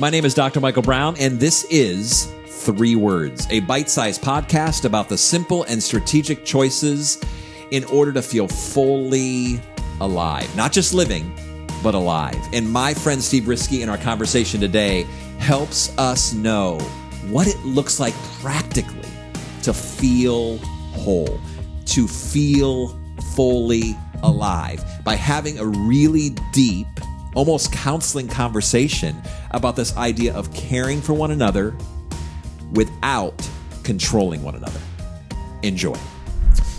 My name is Dr. Michael Brown, and this is Three Words, a bite-sized podcast about the simple and strategic choices in order to feel fully alive. Not just living, but alive. And my friend Steve Riskey in our conversation today helps us know what it looks like practically to feel whole, to feel fully alive by having a really deep, almost counseling conversation about this idea of caring for one another without controlling one another. Enjoy.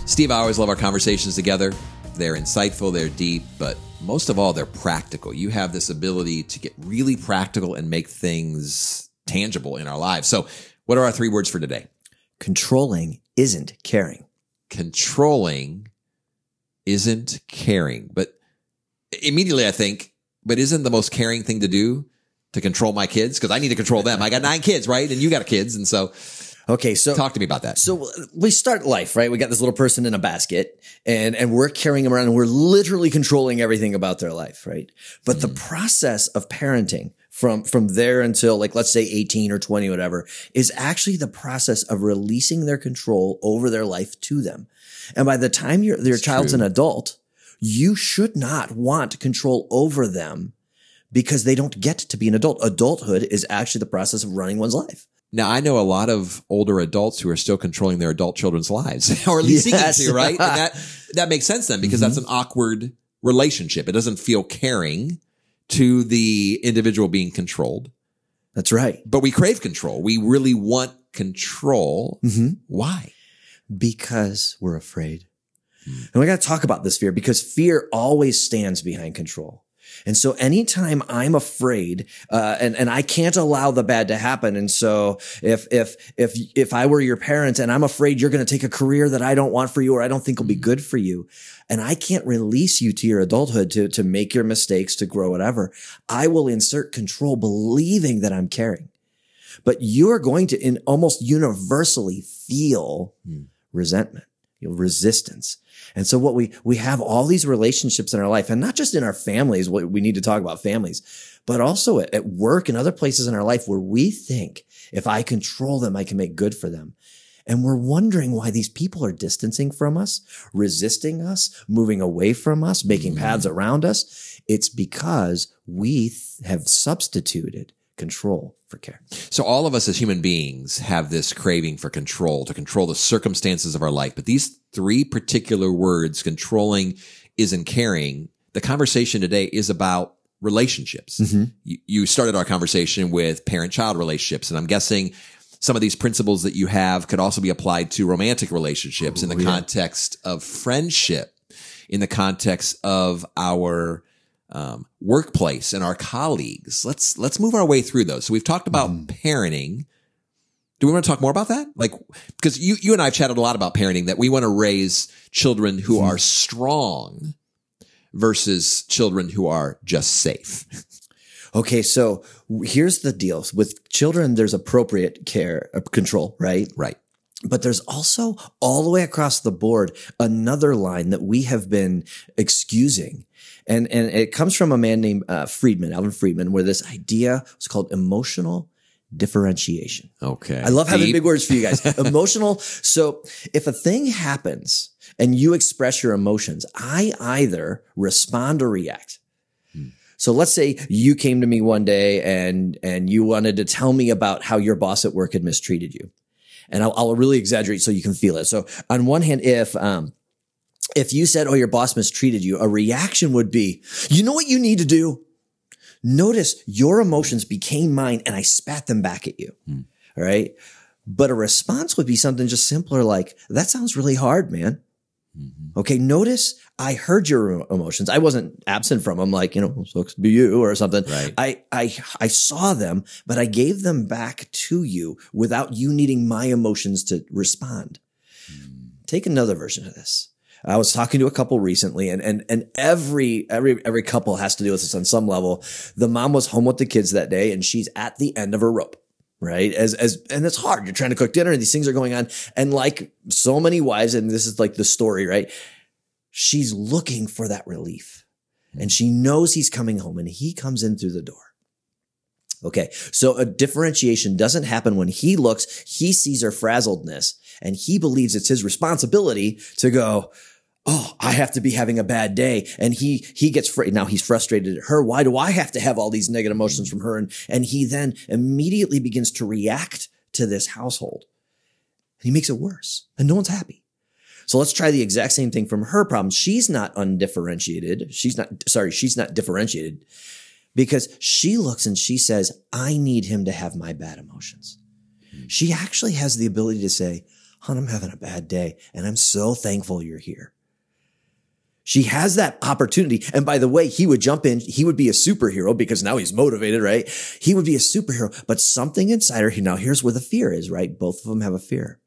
Steve, I always love our conversations together. They're insightful, they're deep, but most of all, they're practical. You have this ability to get really practical and make things tangible in our lives. So what are our three words for today? Controlling isn't caring. Controlling isn't caring. But immediately I think, but isn't the most caring thing to do to control my kids? Because I need to control them. I got 9 kids, right? And you got kids. And so, okay, so talk to me about that. So we start life, right? We got this little person in a basket and we're carrying them around and we're literally controlling everything about their life, right? But the process of parenting from there until, like, let's say 18 or 20, whatever, is actually the process of releasing their control over their life to them. And by the time your child's an adult, you should not want control over them because they don't get to be an adult. Adulthood is actually the process of running one's life. Now, I know a lot of older adults who are still controlling their adult children's lives, or at least seeking to, right? And that makes sense then, because that's an awkward relationship. It doesn't feel caring to the individual being controlled. That's right. But we crave control. We really want control. Why? Because we're afraid. And we got to talk about this fear, because fear always stands behind control. And so anytime I'm afraid, and I can't allow the bad to happen. And so if I were your parent and I'm afraid you're going to take a career that I don't want for you, or I don't think will be good for you, and I can't release you to your adulthood to make your mistakes, to grow, whatever, I will insert control believing that I'm caring. But you're going to almost universally feel resentment, resistance. And so what we have all these relationships in our life, and not just in our families, what we need to talk about families, but also at work and other places in our life where we think if I control them, I can make good for them. And we're wondering why these people are distancing from us, resisting us, moving away from us, making paths around us. It's because we have substituted control for care. So all of us as human beings have this craving for control, to control the circumstances of our life. But these three particular words, controlling isn't caring, the conversation today is about relationships. You started our conversation with parent-child relationships, and I'm guessing some of these principles that you have could also be applied to romantic relationships in the context of friendship, in the context of our workplace and our colleagues. Let's move our way through those. So we've talked about parenting. Do we want to talk more about that? Like, because you and I have chatted a lot about parenting, that we want to raise children who are strong versus children who are just safe. Okay, so here's the deal. With children, there's appropriate care, control, right? Right. But there's also, all the way across the board, another line that we have been excusing. And it comes from a man named Alvin Friedman, where this idea was called emotional differentiation. Okay. I love having big words for you guys. Emotional. So if a thing happens and you express your emotions, I either respond or react. So let's say you came to me one day and you wanted to tell me about how your boss at work had mistreated you. And I'll really exaggerate so you can feel it. So on one hand, if you said, oh, your boss mistreated you, a reaction would be, you know what you need to do? Notice your emotions became mine and I spat them back at you. All right. But a response would be something just simpler like, that sounds really hard, man. Okay. Notice I heard your emotions. I wasn't absent from them, like, sucks to be you or something. Right. I saw them, but I gave them back to you without you needing my emotions to respond. Take another version of this. I was talking to a couple recently, and every couple has to deal with this on some level. The mom was home with the kids that day and she's at the end of her rope, right? And it's hard. You're trying to cook dinner and these things are going on. And like so many wives, and this is like the story, right? She's looking for that relief and she knows he's coming home, and he comes in through the door. Okay. So a differentiation doesn't happen when he looks, he sees her frazzledness, and he believes it's his responsibility to go, oh, I have to be having a bad day. And he gets free. Now he's frustrated at her. Why do I have to have all these negative emotions from her? And he then immediately begins to react to this household, and he makes it worse, and no one's happy. So let's try the exact same thing from her problem. She's not undifferentiated. She's not differentiated, because she looks and she says, I need him to have my bad emotions. She actually has the ability to say, hon, I'm having a bad day, and I'm so thankful you're here. She has that opportunity. And by the way, he would jump in. He would be a superhero because now he's motivated, right? He would be a superhero, but something inside her, now here's where the fear is, right? Both of them have a fear.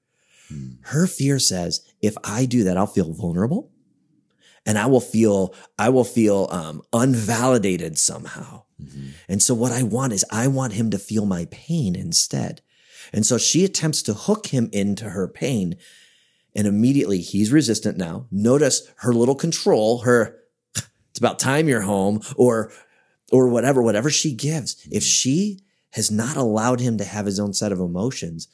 Her fear says, if I do that, I'll feel vulnerable, and I will feel unvalidated somehow. Mm-hmm. And so what I want is I want him to feel my pain instead. And so she attempts to hook him into her pain, and immediately he's resistant now. Notice her little control, her, it's about time you're home, or whatever she gives. If she has not allowed him to have his own set of emotions,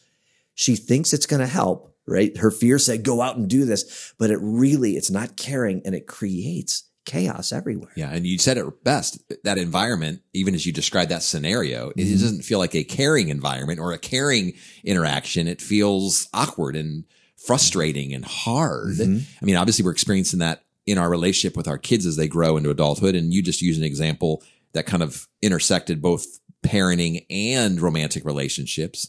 she thinks it's going to help, right? Her fear said, go out and do this, but it's not caring, and it creates chaos everywhere. Yeah. And you said it best, that environment, even as you described that scenario, mm-hmm. It doesn't feel like a caring environment or a caring interaction. It feels awkward and frustrating and hard. Mm-hmm. I mean, obviously we're experiencing that in our relationship with our kids as they grow into adulthood. And you just used an example that kind of intersected both parenting and romantic relationships.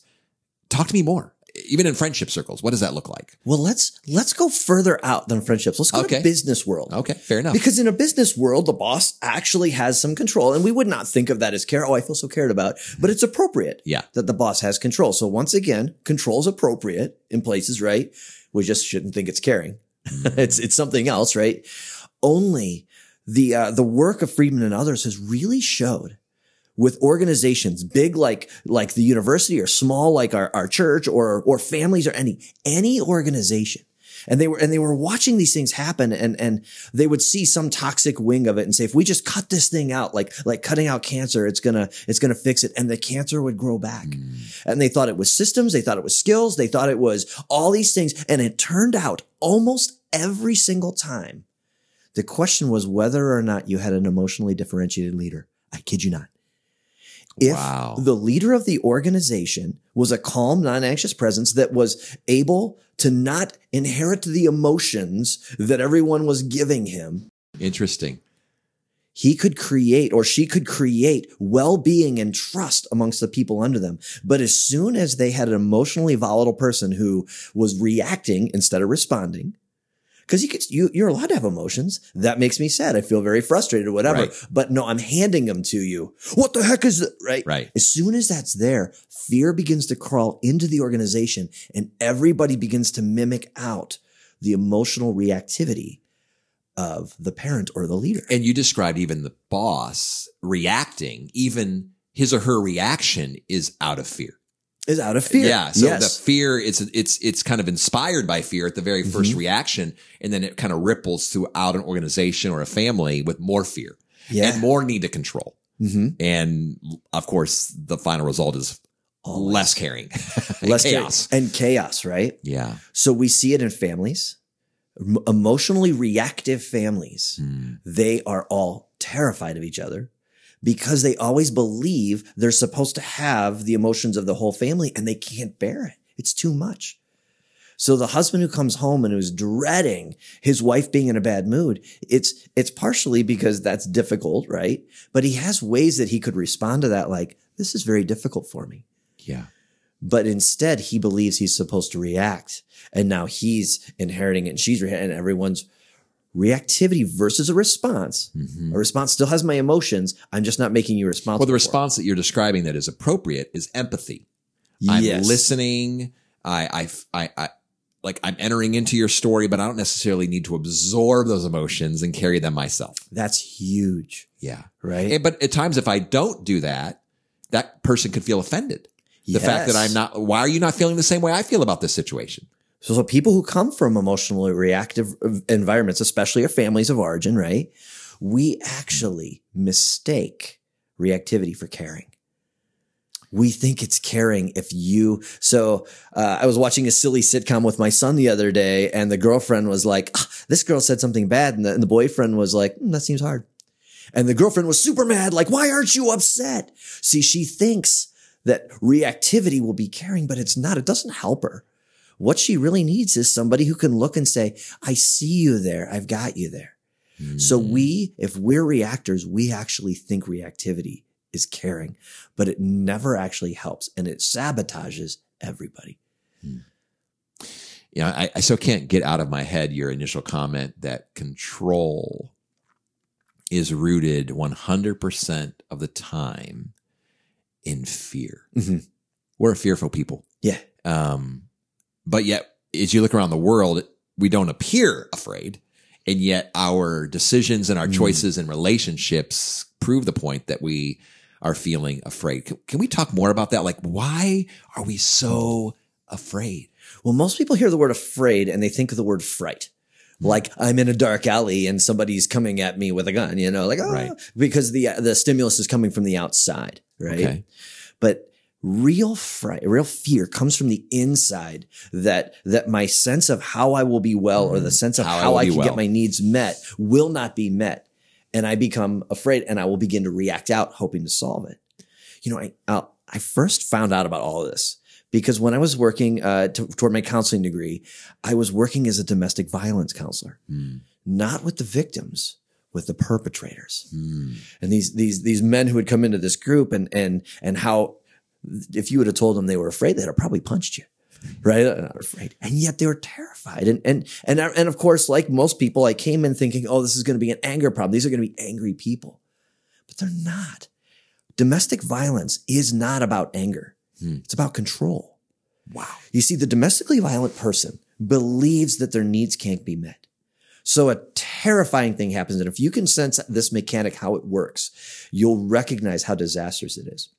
Talk to me more. Even in friendship circles, what does that look like? Well, let's go further out than friendships. Let's go to business world. Okay, fair enough. Because in a business world, the boss actually has some control, and we would not think of that as care. Oh, I feel so cared about, but it's appropriate that the boss has control. So once again, control is appropriate in places, right? We just shouldn't think it's caring. It's something else, right? Only the work of Friedman and others has really showed with organizations, big like the university, or small like our church or families, or any organization. And they were watching these things happen, and they would see some toxic wing of it and say, if we just cut this thing out, like cutting out cancer, it's gonna fix it. And the cancer would grow back. Mm. And they thought it was systems, they thought it was skills, they thought it was all these things. And it turned out almost every single time, the question was whether or not you had an emotionally differentiated leader. I kid you not. If the leader of the organization was a calm, non-anxious presence that was able to not inherit the emotions that everyone was giving him. Interesting. He could create, or she could create, well-being and trust amongst the people under them. But as soon as they had an emotionally volatile person who was reacting instead of responding, because you're allowed to have emotions. That makes me sad. I feel very frustrated or whatever. Right. But no, I'm handing them to you. What the heck is that? Right. As soon as that's there, fear begins to crawl into the organization, and everybody begins to mimic out the emotional reactivity of the parent or the leader. And you described even the boss reacting, even his or her reaction is out of fear. Is out of fear. Yeah. So the fear, it's kind of inspired by fear at the very first reaction. And then it kind of ripples throughout an organization or a family with more fear and more need to control. Mm-hmm. And of course, the final result is less caring, less chaos. And chaos, right? Yeah. So we see it in families, emotionally reactive families. Mm. They are all terrified of each other, because they always believe they're supposed to have the emotions of the whole family, and they can't bear it. It's too much. So the husband who comes home and who's dreading his wife being in a bad mood, it's partially because that's difficult, right? But he has ways that he could respond to that, like, this is very difficult for me. Yeah. But instead, he believes he's supposed to react, and now he's inheriting it, and she's inheriting it, and everyone's reactivity versus a response. Mm-hmm. A response still has my emotions. I'm just not making you responsible. Well, the response that you're describing that is appropriate is empathy. Yes. I'm listening. I'm entering into your story, but I don't necessarily need to absorb those emotions and carry them myself. That's huge. Yeah. Right. But at times, if I don't do that, that person could feel offended. The fact that I'm not, why are you not feeling the same way I feel about this situation? So people who come from emotionally reactive environments, especially our families of origin, right? We actually mistake reactivity for caring. we think it's caring if you. So I was watching a silly sitcom with my son the other day, and the girlfriend was like, this girl said something bad. And the boyfriend was like, that seems hard. And the girlfriend was super mad. Like, why aren't you upset? See, she thinks that reactivity will be caring, but it's not. It doesn't help her. What she really needs is somebody who can look and say, I see you there. I've got you there. Mm. So if we're reactors, we actually think reactivity is caring, but it never actually helps, and it sabotages everybody. Mm. You know, I still can't get out of my head your initial comment that control is rooted 100% of the time in fear. Mm-hmm. We're a fearful people. Yeah. But yet, as you look around the world, we don't appear afraid. And yet our decisions and our choices and relationships prove the point that we are feeling afraid. Can we talk more about that? Like, why are we so afraid? Well, most people hear the word afraid and they think of the word fright. Like, I'm in a dark alley and somebody's coming at me with a gun, you know, like, oh, right. Because the stimulus is coming from the outside, right? Okay. But real fright, real fear comes from the inside, that my sense of how I will be well, or the sense of how I can get my needs met, will not be met. And I become afraid, and I will begin to react out, hoping to solve it. You know, I first found out about all of this because when I was working toward my counseling degree, I was working as a domestic violence counselor, not with the victims, with the perpetrators. And these men who would come into this group, and how, if you would have told them they were afraid, they'd have probably punched you, right? They're not afraid. And yet they were terrified. And of course, like most people, I came in thinking, oh, this is going to be an anger problem. These are going to be angry people, but they're not. Domestic violence is not about anger. It's about control. Wow. You see, the domestically violent person believes that their needs can't be met. So a terrifying thing happens. And if you can sense this mechanic, how it works, you'll recognize how disastrous it is.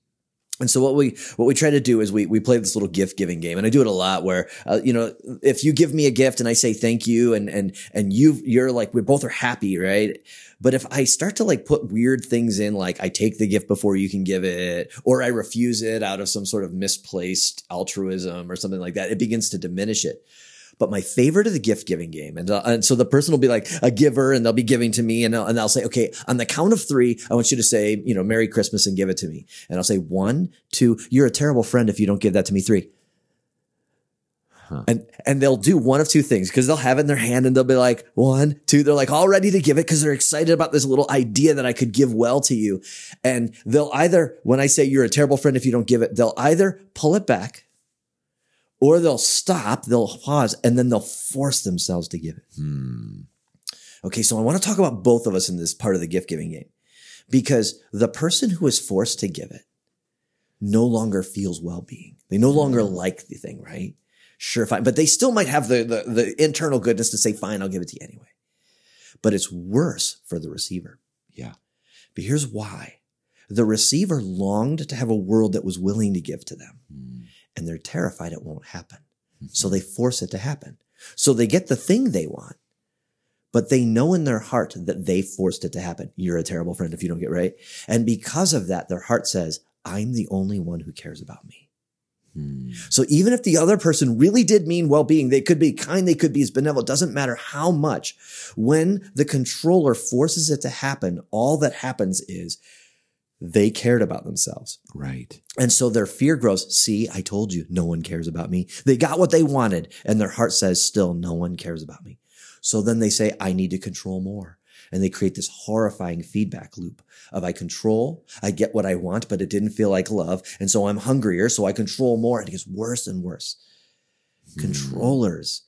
And so what we try to do is we play this little gift giving game, and I do it a lot where, you know, if you give me a gift and I say thank you, and you're like, we both are happy, right? But if I start to like put weird things in, like I take the gift before you can give it, or I refuse it out of some sort of misplaced altruism or something like that, it begins to diminish it. But my favorite of the gift giving game. And so the person will be like a giver, and they'll be giving to me, and I'll say, okay, on the count of three, I want you to say, you know, Merry Christmas, and give it to me. And I'll say 1, 2, you're a terrible friend if you don't give that to me, 3. Huh. And they'll do one of two things, because they'll have it in their hand and they'll be like 1, 2, they're like all ready to give it because they're excited about this little idea that I could give well to you. And they'll either, when I say you're a terrible friend if you don't give it, they'll either pull it back, or they'll stop, they'll pause, and then they'll force themselves to give it. Okay, so I want to talk about both of us in this part of the gift-giving game, because the person who is forced to give it no longer feels well-being. They no longer like the thing, right? Sure, fine. But they still might have the internal goodness to say, fine, I'll give it to you anyway. But it's worse for the receiver. Yeah. But here's why. The receiver longed to have a world that was willing to give to them. And they're terrified it won't happen. So they force it to happen. So they get the thing they want, but they know in their heart that they forced it to happen. You're a terrible friend if you don't get right. And because of that, their heart says, I'm the only one who cares about me. So even if the other person really did mean well-being, they could be kind, they could be as benevolent, doesn't matter how much. When the controller forces it to happen, all that happens is they cared about themselves. Right. And so their fear grows. See, I told you, no one cares about me. They got what they wanted, and their heart says, still, no one cares about me. So then they say, I need to control more. And they create this horrifying feedback loop of I control, I get what I want, but it didn't feel like love. And so I'm hungrier, so I control more. And it gets worse and worse. Controllers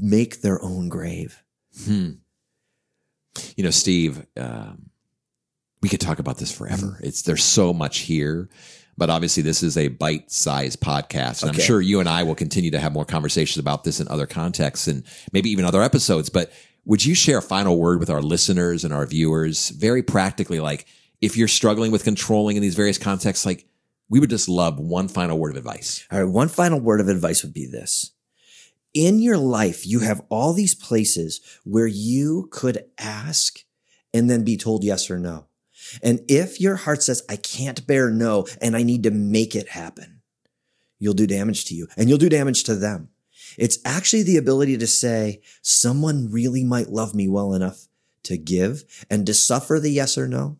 make their own grave. You know, Steve, we could talk about this forever. There's so much here, but obviously this is a bite-sized podcast. And okay. I'm sure you and I will continue to have more conversations about this in other contexts and maybe even other episodes. But would you share a final word with our listeners and our viewers very practically? Like, if you're struggling with controlling in these various contexts, like, we would just love one final word of advice. All right. One final word of advice would be this. In your life, you have all these places where you could ask and then be told yes or no. And if your heart says, I can't bear no, and I need to make it happen, you'll do damage to you and you'll do damage to them. It's actually the ability to say, someone really might love me well enough to give and to suffer the yes or no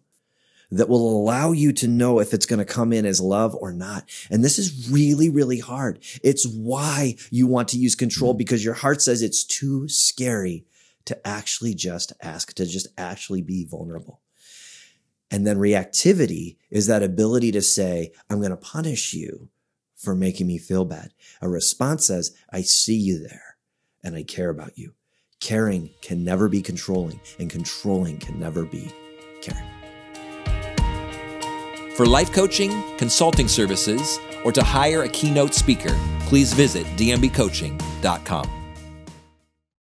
that will allow you to know if it's going to come in as love or not. And this is really, really hard. It's why you want to use control, because your heart says it's too scary to actually just ask, to just actually be vulnerable. And then reactivity is that ability to say, I'm going to punish you for making me feel bad. A response says, I see you there and I care about you. Caring can never be controlling, and controlling can never be caring. For life coaching, consulting services, or to hire a keynote speaker, please visit dmbcoaching.com.